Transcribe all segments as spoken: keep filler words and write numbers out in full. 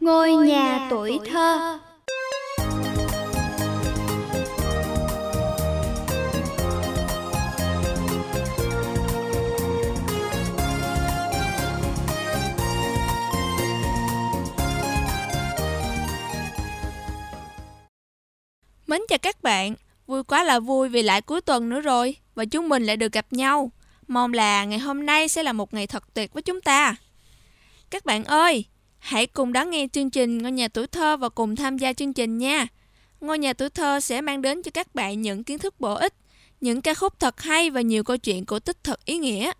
Ngôi nhà tuổi thơ. Mến chào các bạn, vui quá là vui vì lại cuối tuần nữa rồi và chúng mình lại được gặp nhau. Mong là ngày hôm nay sẽ là một ngày thật tuyệt với chúng ta. Các bạn ơi, hãy cùng đón nghe chương trình Ngôi Nhà Tuổi Thơ và cùng tham gia chương trình nha. Ngôi Nhà Tuổi Thơ sẽ mang đến cho các bạn những kiến thức bổ ích, những ca khúc thật hay và nhiều câu chuyện cổ tích thật ý nghĩa.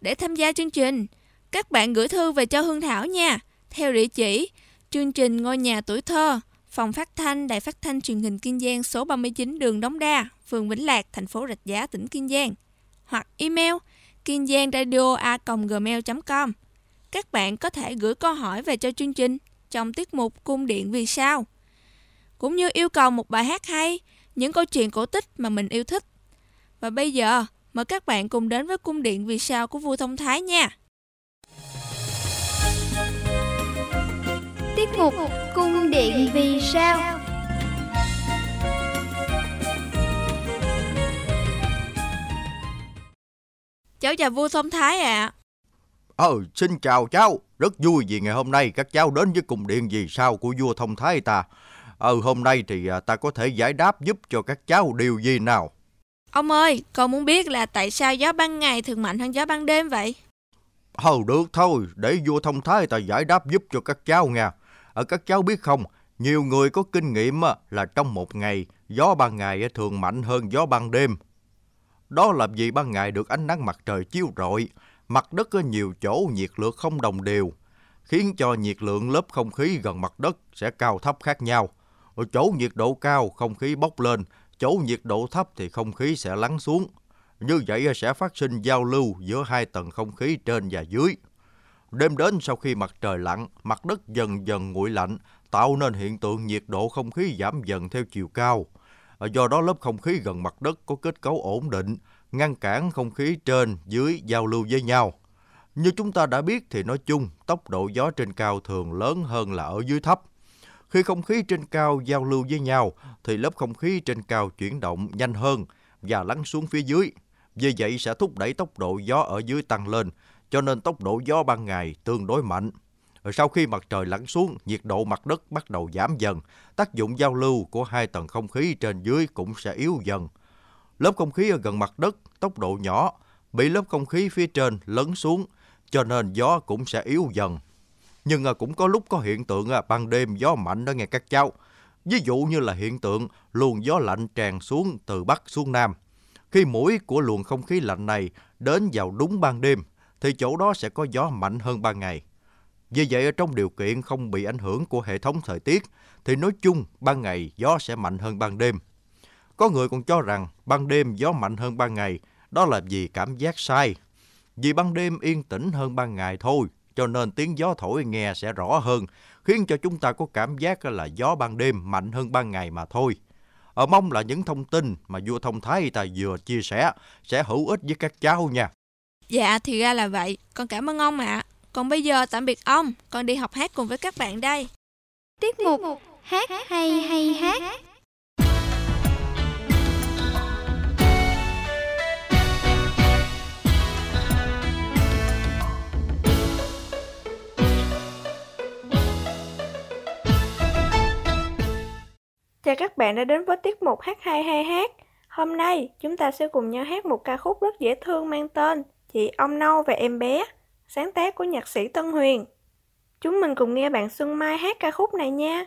Để tham gia chương trình, các bạn gửi thư về cho Hương Thảo nha, theo địa chỉ chương trình Ngôi Nhà Tuổi Thơ, Phòng Phát thanh Đài Phát thanh Truyền hình Kiên Giang, số ba mươi chín Đường Đống Đa, phường Vĩnh Lạc, thành phố Rạch Giá, tỉnh Kiên Giang. Hoặc email kiengiangradio a còng gmail chấm com. Các bạn có thể gửi câu hỏi về cho chương trình trong tiết mục Cung Điện Vì Sao, cũng như yêu cầu một bài hát hay, những câu chuyện cổ tích mà mình yêu thích. Và bây giờ, mời các bạn cùng đến với Cung Điện Vì Sao của Vua Thông Thái nha. Tiết mục Cung Điện Vì Sao. Cháu chào Vua Thông Thái ạ. À. Ờ, xin chào cháu. Rất vui vì ngày hôm nay các cháu đến với Cung Điện Vì Sao của Vua Thông Thái ta. Ờ, hôm nay thì ta có thể giải đáp giúp cho các cháu điều gì nào? Ông ơi, con muốn biết là tại sao gió ban ngày thường mạnh hơn gió ban đêm vậy? Ờ, được thôi, để Vua Thông Thái ta giải đáp giúp cho các cháu nha. Ờ, các cháu biết không, nhiều người có kinh nghiệm là trong một ngày, gió ban ngày thường mạnh hơn gió ban đêm. Đó là vì ban ngày được ánh nắng mặt trời chiếu rọi, mặt đất ở nhiều chỗ nhiệt lượng không đồng đều, khiến cho nhiệt lượng lớp không khí gần mặt đất sẽ cao thấp khác nhau. Ở chỗ nhiệt độ cao, không khí bốc lên, chỗ nhiệt độ thấp thì không khí sẽ lắng xuống. Như vậy sẽ phát sinh giao lưu giữa hai tầng không khí trên và dưới. Đêm đến sau khi mặt trời lặn, mặt đất dần dần nguội lạnh, tạo nên hiện tượng nhiệt độ không khí giảm dần theo chiều cao. Do đó lớp không khí gần mặt đất có kết cấu ổn định, ngăn cản không khí trên, dưới giao lưu với nhau. Như chúng ta đã biết thì nói chung, tốc độ gió trên cao thường lớn hơn là ở dưới thấp. Khi không khí trên cao giao lưu với nhau, thì lớp không khí trên cao chuyển động nhanh hơn và lắng xuống phía dưới. Vì vậy sẽ thúc đẩy tốc độ gió ở dưới tăng lên, cho nên tốc độ gió ban ngày tương đối mạnh. Sau khi mặt trời lặn xuống, nhiệt độ mặt đất bắt đầu giảm dần, tác dụng giao lưu của hai tầng không khí trên dưới cũng sẽ yếu dần. Lớp không khí ở gần mặt đất, tốc độ nhỏ, bị lớp không khí phía trên lấn xuống, cho nên gió cũng sẽ yếu dần. Nhưng cũng có lúc có hiện tượng ban đêm gió mạnh đó nghe các cháu. Ví dụ như là hiện tượng luồng gió lạnh tràn xuống từ Bắc xuống Nam. Khi mũi của luồng không khí lạnh này đến vào đúng ban đêm, thì chỗ đó sẽ có gió mạnh hơn ban ngày. Vì vậy, trong điều kiện không bị ảnh hưởng của hệ thống thời tiết, thì nói chung, ban ngày gió sẽ mạnh hơn ban đêm. Có người còn cho rằng ban đêm gió mạnh hơn ban ngày, đó là vì cảm giác sai. Vì ban đêm yên tĩnh hơn ban ngày thôi, cho nên tiếng gió thổi nghe sẽ rõ hơn, khiến cho chúng ta có cảm giác là gió ban đêm mạnh hơn ban ngày mà thôi. Ở mong là những thông tin mà Vua Thông Thái ta vừa chia sẻ sẽ hữu ích với các cháu nha. Dạ, thì ra là vậy. Con cảm ơn ông ạ. À. Còn bây giờ tạm biệt ông, con đi học hát cùng với các bạn đây. Tiết mục Hát hay hay hát. Chào các bạn đã đến với tiết mục Hát hay hay hát. Hôm nay chúng ta sẽ cùng nhau hát một ca khúc rất dễ thương mang tên Chị Ong Nâu và Em Bé, sáng tác của nhạc sĩ Tân Huyền. Chúng mình cùng nghe bạn Xuân Mai hát ca khúc này nha.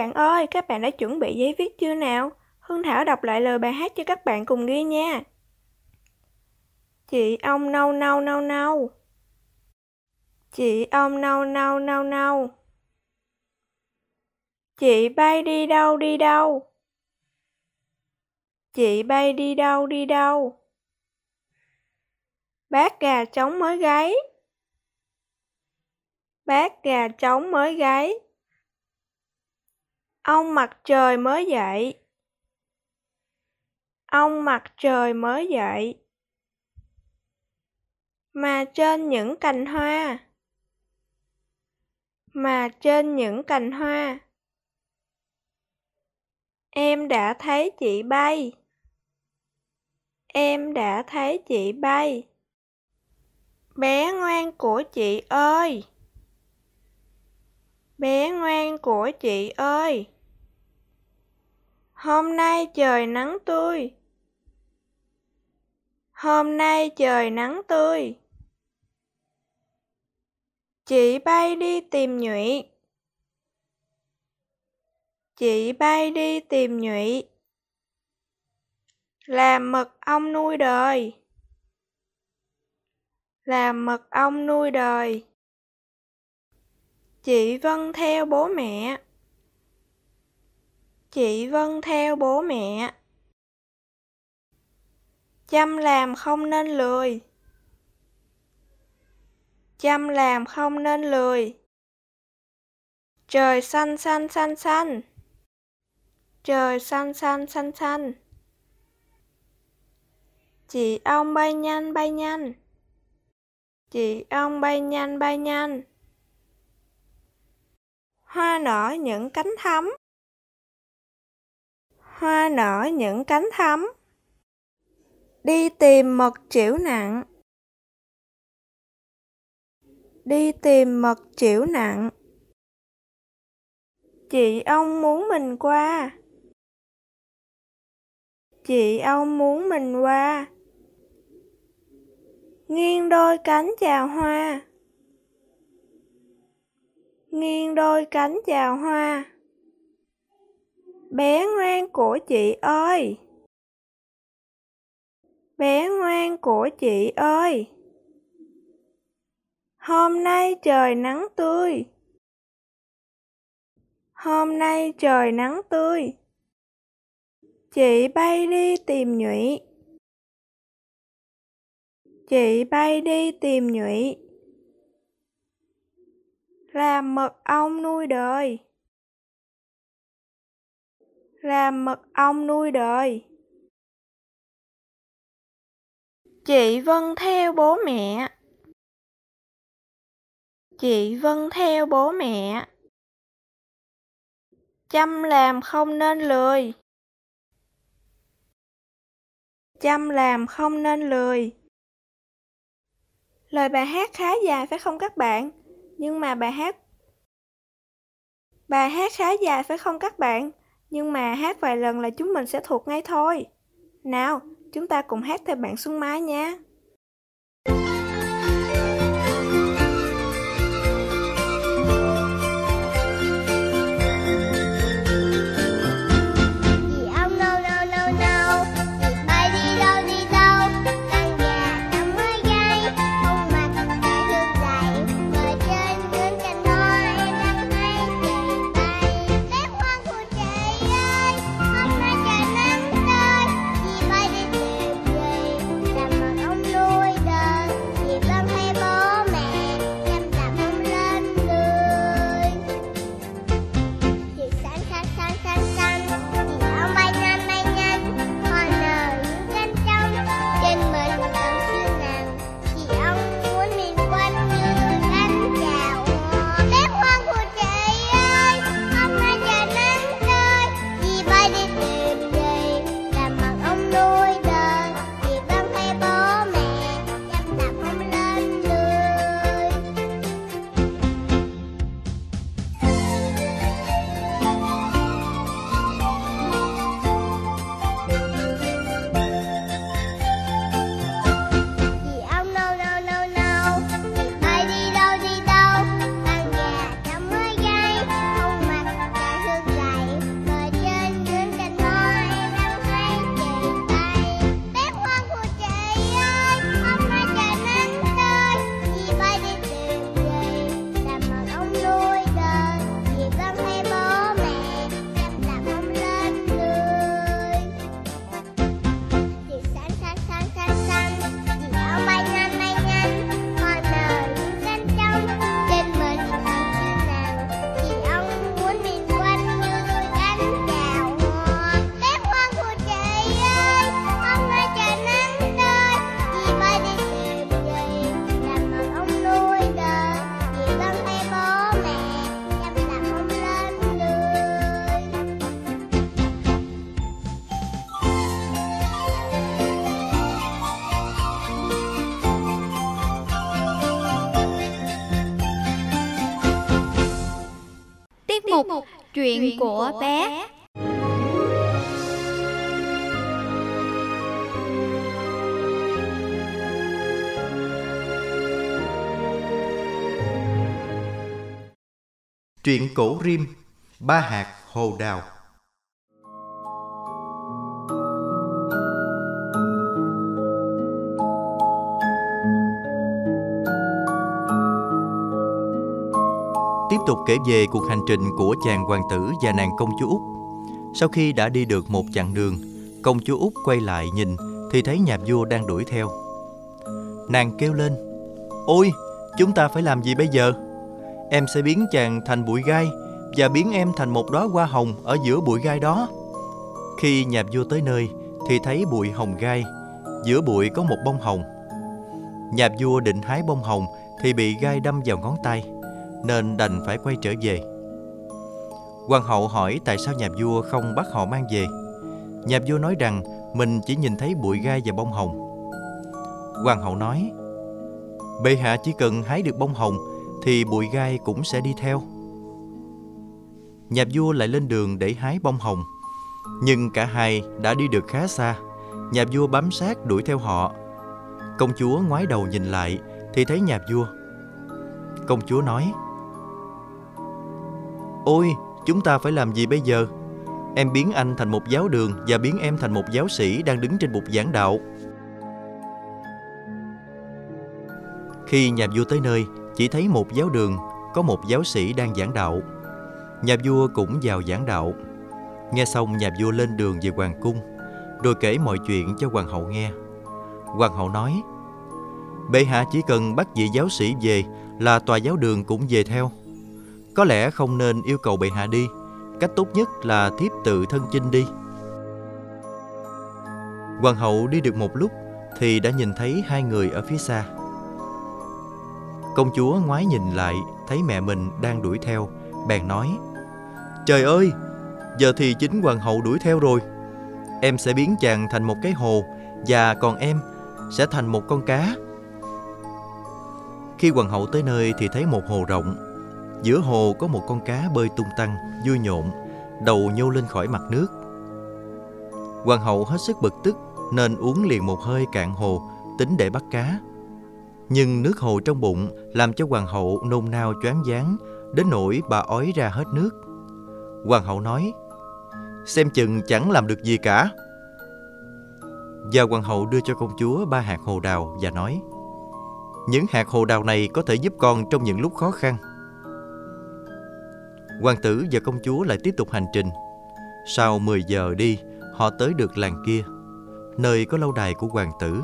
bạn ơi, các bạn đã chuẩn bị giấy viết chưa nào? Hương Thảo đọc lại lời bài hát cho các bạn cùng ghi nha. Chị Ong Nâu Nâu Nâu Nâu. Chị Ong Nâu Nâu Nâu Nâu. Chị bay đi đâu đi đâu. Chị bay đi đâu đi đâu. Bác gà trống mới gáy. Bác gà trống mới gáy. Ông mặt trời mới dậy. Ông mặt trời mới dậy. Mà trên những cành hoa. Mà trên những cành hoa. Em đã thấy chị bay. Em đã thấy chị bay. Bé ngoan của chị ơi. Bé ngoan của chị ơi. Hôm nay trời nắng tươi. Hôm nay trời nắng tươi. Chị bay đi tìm nhụy. Chị bay đi tìm nhụy. Làm mật ong nuôi đời. Làm mật ong nuôi đời. Chị Vân theo bố mẹ. Chị Vân theo bố mẹ. Chăm làm không nên lười. Chăm làm không nên lười. Trời xanh xanh xanh xanh. Trời xanh xanh xanh xanh. Chị ong bay nhanh bay nhanh. Chị ong bay nhanh bay nhanh. Hoa nở những cánh thắm. Hoa nở những cánh thắm. Đi tìm mật trĩu nặng. Đi tìm mật trĩu nặng. Chị ong muốn mình qua. Chị ong muốn mình qua. Nghiêng đôi cánh chào hoa. Nghiêng đôi cánh chào hoa. Bé ngoan của chị ơi. Bé ngoan của chị ơi. Hôm nay trời nắng tươi. Hôm nay trời nắng tươi. Chị bay đi tìm nhụy. Chị bay đi tìm nhụy. Làm mật ong nuôi đời. Làm mật ong nuôi đời. Chị Vân theo bố mẹ. Chị Vân theo bố mẹ. Chăm làm không nên lười. Chăm làm không nên lười. Lời bài hát khá dài phải không các bạn? Nhưng mà bài hát bài hát khá dài phải không các bạn? Nhưng mà hát vài lần là chúng mình sẽ thuộc ngay thôi. Nào, chúng ta cùng hát theo bạn Xuân Mai nha. Chuyện của bé. Truyện cổ rim Ba hạt hồ đào. Tiếp tục kể về cuộc hành trình của chàng hoàng tử và nàng công chúa Úc. Sau khi đã đi được một chặng đường, công chúa Úc quay lại nhìn thì thấy nhà vua đang đuổi theo. Nàng kêu lên: "Ôi, chúng ta phải làm gì bây giờ? Em sẽ biến chàng thành bụi gai và biến em thành một đóa hoa hồng ở giữa bụi gai đó." Khi nhà vua tới nơi thì thấy bụi hồng gai, giữa bụi có một bông hồng. Nhà vua định hái bông hồng thì bị gai đâm vào ngón tay, nên đành phải quay trở về. Hoàng hậu hỏi tại sao nhà vua không bắt họ mang về. Nhà vua nói rằng mình chỉ nhìn thấy bụi gai và bông hồng. Hoàng hậu nói: "Bệ hạ chỉ cần hái được bông hồng thì bụi gai cũng sẽ đi theo." Nhà vua lại lên đường để hái bông hồng, nhưng cả hai đã đi được khá xa. Nhà vua bám sát đuổi theo họ. Công chúa ngoái đầu nhìn lại thì thấy nhà vua. Công chúa nói: "Ôi, chúng ta phải làm gì bây giờ? Em biến anh thành một giáo đường và biến em thành một giáo sĩ đang đứng trên bục giảng đạo." Khi nhà vua tới nơi, chỉ thấy một giáo đường, có một giáo sĩ đang giảng đạo. Nhà vua cũng vào giảng đạo. Nghe xong, nhà vua lên đường về hoàng cung, rồi kể mọi chuyện cho hoàng hậu nghe. Hoàng hậu nói: "Bệ hạ chỉ cần bắt vị giáo sĩ về là tòa giáo đường cũng về theo. Có lẽ không nên yêu cầu bệ hạ đi. Cách tốt nhất là thiếp tự thân chinh đi." Hoàng hậu đi được một lúc thì đã nhìn thấy hai người ở phía xa. Công chúa ngoái nhìn lại, thấy mẹ mình đang đuổi theo, bèn nói: "Trời ơi, giờ thì chính hoàng hậu đuổi theo rồi. Em sẽ biến chàng thành một cái hồ, và còn em sẽ thành một con cá." Khi hoàng hậu tới nơi thì thấy một hồ rộng. Giữa hồ có một con cá bơi tung tăng, vui nhộn, đầu nhô lên khỏi mặt nước. Hoàng hậu hết sức bực tức nên uống liền một hơi cạn hồ, tính để bắt cá. Nhưng nước hồ trong bụng làm cho hoàng hậu nôn nao choáng váng, đến nỗi bà ói ra hết nước. Hoàng hậu nói: "Xem chừng chẳng làm được gì cả." Và hoàng hậu đưa cho công chúa ba hạt hồ đào và nói: "Những hạt hồ đào này có thể giúp con trong những lúc khó khăn." Hoàng tử và công chúa lại tiếp tục hành trình. Sau mười giờ đi, họ tới được làng kia, nơi có lâu đài của hoàng tử.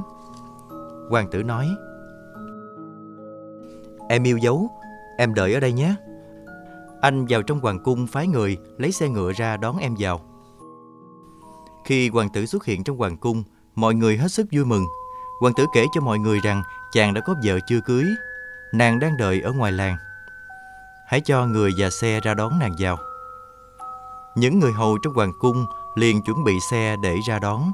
Hoàng tử nói: "Em yêu dấu, em đợi ở đây nhé. Anh vào trong hoàng cung phái người lấy xe ngựa ra đón em vào." Khi hoàng tử xuất hiện trong hoàng cung, mọi người hết sức vui mừng. Hoàng tử kể cho mọi người rằng chàng đã có vợ chưa cưới, nàng đang đợi ở ngoài làng. Hãy cho người và xe ra đón nàng vào. Những người hầu trong hoàng cung liền chuẩn bị xe để ra đón.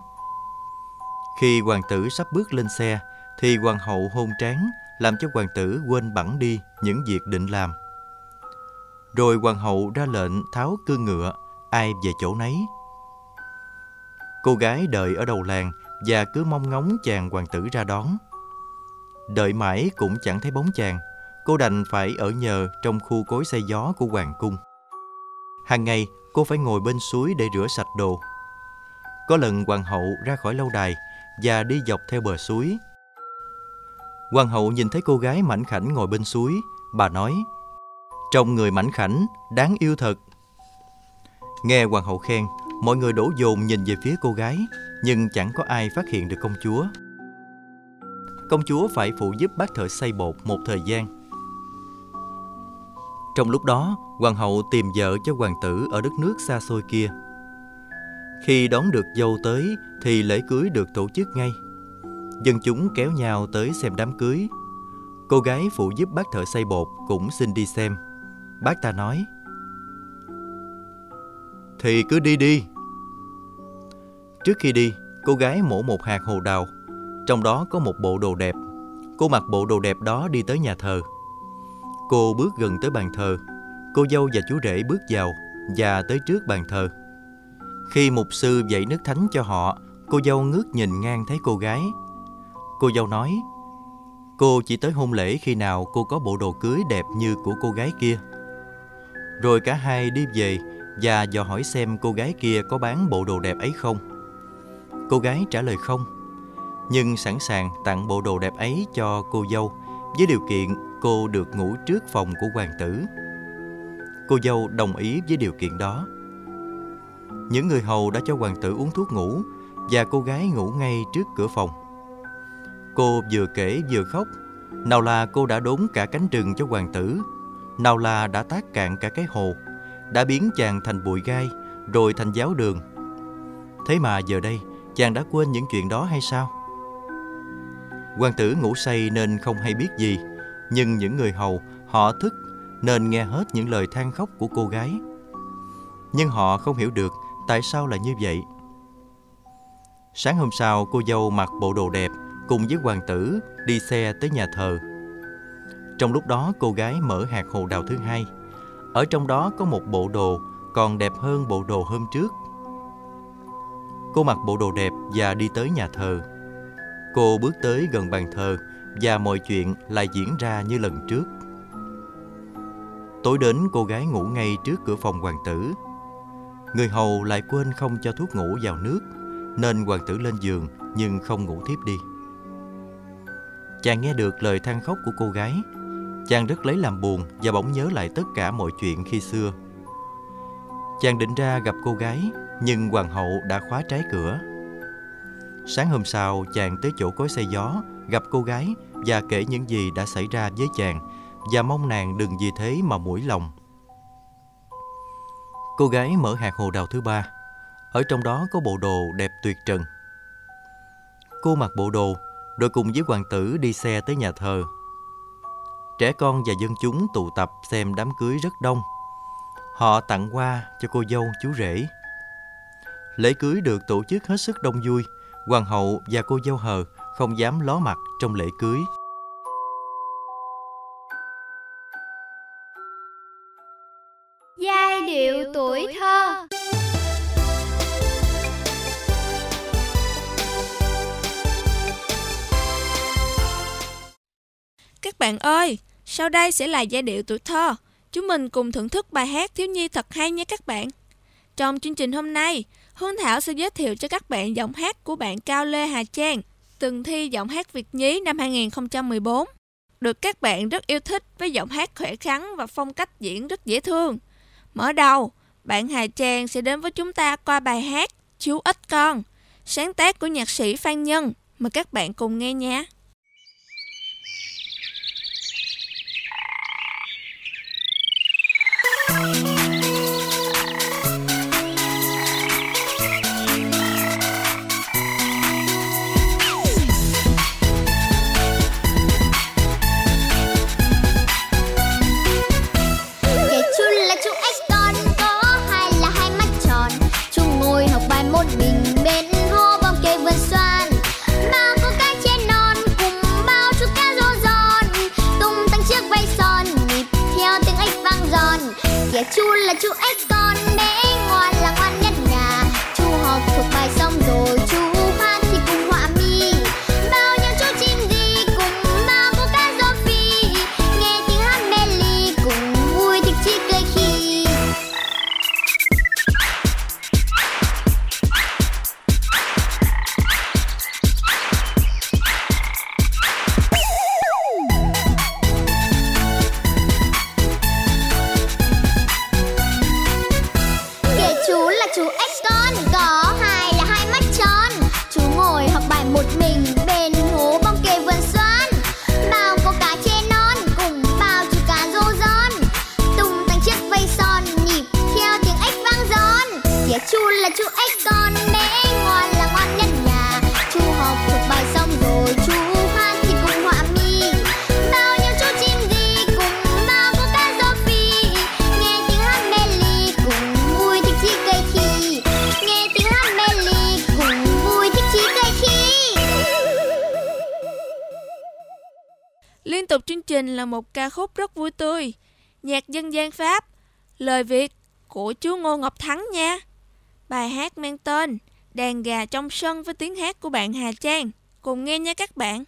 Khi hoàng tử sắp bước lên xe thì hoàng hậu hôn trán, làm cho hoàng tử quên bẵng đi những việc định làm. Rồi hoàng hậu ra lệnh tháo cương ngựa, ai về chỗ nấy. Cô gái đợi ở đầu làng và cứ mong ngóng chàng hoàng tử ra đón. Đợi mãi cũng chẳng thấy bóng chàng. Cô đành phải ở nhờ trong khu cối xay gió của hoàng cung. Hàng ngày cô phải ngồi bên suối để rửa sạch đồ. Có lần hoàng hậu ra khỏi lâu đài và đi dọc theo bờ suối. Hoàng hậu nhìn thấy cô gái mảnh khảnh ngồi bên suối. Bà nói: "Trông người mảnh khảnh, đáng yêu thật." Nghe hoàng hậu khen, mọi người đổ dồn nhìn về phía cô gái, nhưng chẳng có ai phát hiện được công chúa. Công chúa phải phụ giúp bác thợ xay bột một thời gian. Trong lúc đó, hoàng hậu tìm vợ cho hoàng tử ở đất nước xa xôi kia. Khi đón được dâu tới thì lễ cưới được tổ chức ngay. Dân chúng kéo nhau tới xem đám cưới. Cô gái phụ giúp bác thợ xay bột cũng xin đi xem. Bác ta nói: "Thì cứ đi đi." Trước khi đi, cô gái mổ một hạt hồ đào, trong đó có một bộ đồ đẹp. Cô mặc bộ đồ đẹp đó đi tới nhà thờ. Cô bước gần tới bàn thờ. Cô dâu và chú rể bước vào. và tới trước bàn thờ. Khi mục sư vẩy nước thánh cho họ, cô dâu ngước nhìn ngang thấy cô gái. Cô dâu nói, cô chỉ tới hôn lễ khi nào cô có bộ đồ cưới đẹp như của cô gái kia. Rồi cả hai đi về và dò hỏi xem cô gái kia có bán bộ đồ đẹp ấy không. Cô gái trả lời không, nhưng sẵn sàng tặng bộ đồ đẹp ấy cho cô dâu với điều kiện cô được ngủ trước phòng của hoàng tử. Cô dâu đồng ý với điều kiện đó. Những người hầu đã cho hoàng tử uống thuốc ngủ và cô gái ngủ ngay trước cửa phòng. Cô vừa kể vừa khóc, nào là cô đã đốn cả cánh rừng cho hoàng tử, nào là đã tát cạn cả cái hồ, đã biến chàng thành bụi gai, rồi thành giáo đường. Thế mà giờ đây, chàng đã quên những chuyện đó hay sao? Hoàng tử ngủ say nên không hay biết gì, nhưng những người hầu, họ thức nên nghe hết những lời than khóc của cô gái. Nhưng họ không hiểu được tại sao lại như vậy. Sáng hôm sau, cô dâu mặc bộ đồ đẹp cùng với hoàng tử đi xe tới nhà thờ. Trong lúc đó, cô gái mở hạt hồ đào thứ hai. Ở trong đó có một bộ đồ còn đẹp hơn bộ đồ hôm trước. Cô mặc bộ đồ đẹp và đi tới nhà thờ. Cô bước tới gần bàn thờ và mọi chuyện lại diễn ra như lần trước. Tối đến, cô gái ngủ ngay trước cửa phòng hoàng tử. Người hầu lại quên không cho thuốc ngủ vào nước, nên hoàng tử lên giường nhưng không ngủ thiếp đi. Chàng nghe được lời than khóc của cô gái. Chàng rất lấy làm buồn và bỗng nhớ lại tất cả mọi chuyện khi xưa. Chàng định ra gặp cô gái, nhưng hoàng hậu đã khóa trái cửa. Sáng hôm sau, chàng tới chỗ cối xay gió, gặp cô gái và kể những gì đã xảy ra với chàng, và mong nàng đừng vì thế mà mũi lòng. Cô gái mở hạt hồ đào thứ ba. Ở trong đó có bộ đồ đẹp tuyệt trần. Cô mặc bộ đồ rồi cùng với hoàng tử đi xe tới nhà thờ. Trẻ con và dân chúng tụ tập xem đám cưới rất đông. Họ tặng hoa cho cô dâu chú rể. Lễ cưới được tổ chức hết sức đông vui. Hoàng hậu và cô dâu hờ không dám ló mặt trong lễ cưới. Giai điệu tuổi thơ. Các bạn ơi, sau đây sẽ là giai điệu tuổi thơ. Chúng mình cùng thưởng thức bài hát thiếu nhi thật hay nhé các bạn. Trong chương trình hôm nay, Hương Thảo sẽ giới thiệu cho các bạn giọng hát của bạn Cao Lê Hà Trang, từng thi giọng hát Việt nhí năm hai không một bốn. Được các bạn rất yêu thích với giọng hát khỏe khoắn và phong cách diễn rất dễ thương. Mở đầu, bạn Hà Trang sẽ đến với chúng ta qua bài hát Chú Ếch Con, sáng tác của nhạc sĩ Phan Nhân. Mời các bạn cùng nghe nha. Chú là chú ếch con bé ngoan là ngoan nhất nhà. Chú học thuộc bài xong rồi chú hát thì cùng họa mi. Bao nhiêu chú chim gì cùng bao cô cá rô phi. Nghe tiếng hát mê ly cùng vui thích chi cười khi. Liên tục chương trình là một ca khúc rất vui tươi, nhạc dân gian Pháp, lời Việt của chú Ngô Ngọc Thắng nha. Bài hát mang tên Đàn gà trong sân với tiếng hát của bạn Hà Trang. Cùng nghe nha các bạn.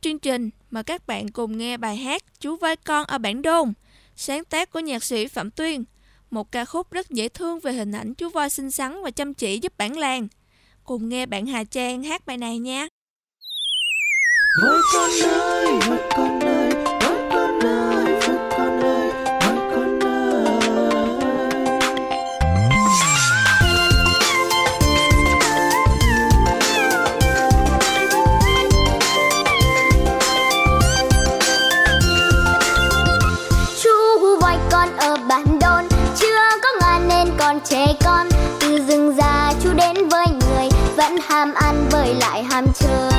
Chương trình mà các bạn cùng nghe bài hát Chú Voi Con ở Bản Đôn, sáng tác của nhạc sĩ Phạm Tuyên, một ca khúc rất dễ thương về hình ảnh chú voi xinh xắn và chăm chỉ giúp bản làng. cùng nghe bạn Hà Trang hát bài này nha. Với con ơi, với con ơi, với con ơi, với con ơi, với con ơi. Chú voi con ở Bản Đôn chưa có ngà nên còn trẻ con. Từ rừng già chú đến với người vẫn ham ăn bởi lại ham chơi.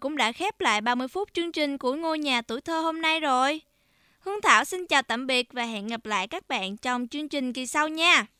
Cũng đã khép lại ba mươi phút chương trình của Ngôi Nhà Tuổi Thơ hôm nay rồi. Hương Thảo xin chào tạm biệt và hẹn gặp lại các bạn trong chương trình kỳ sau nha.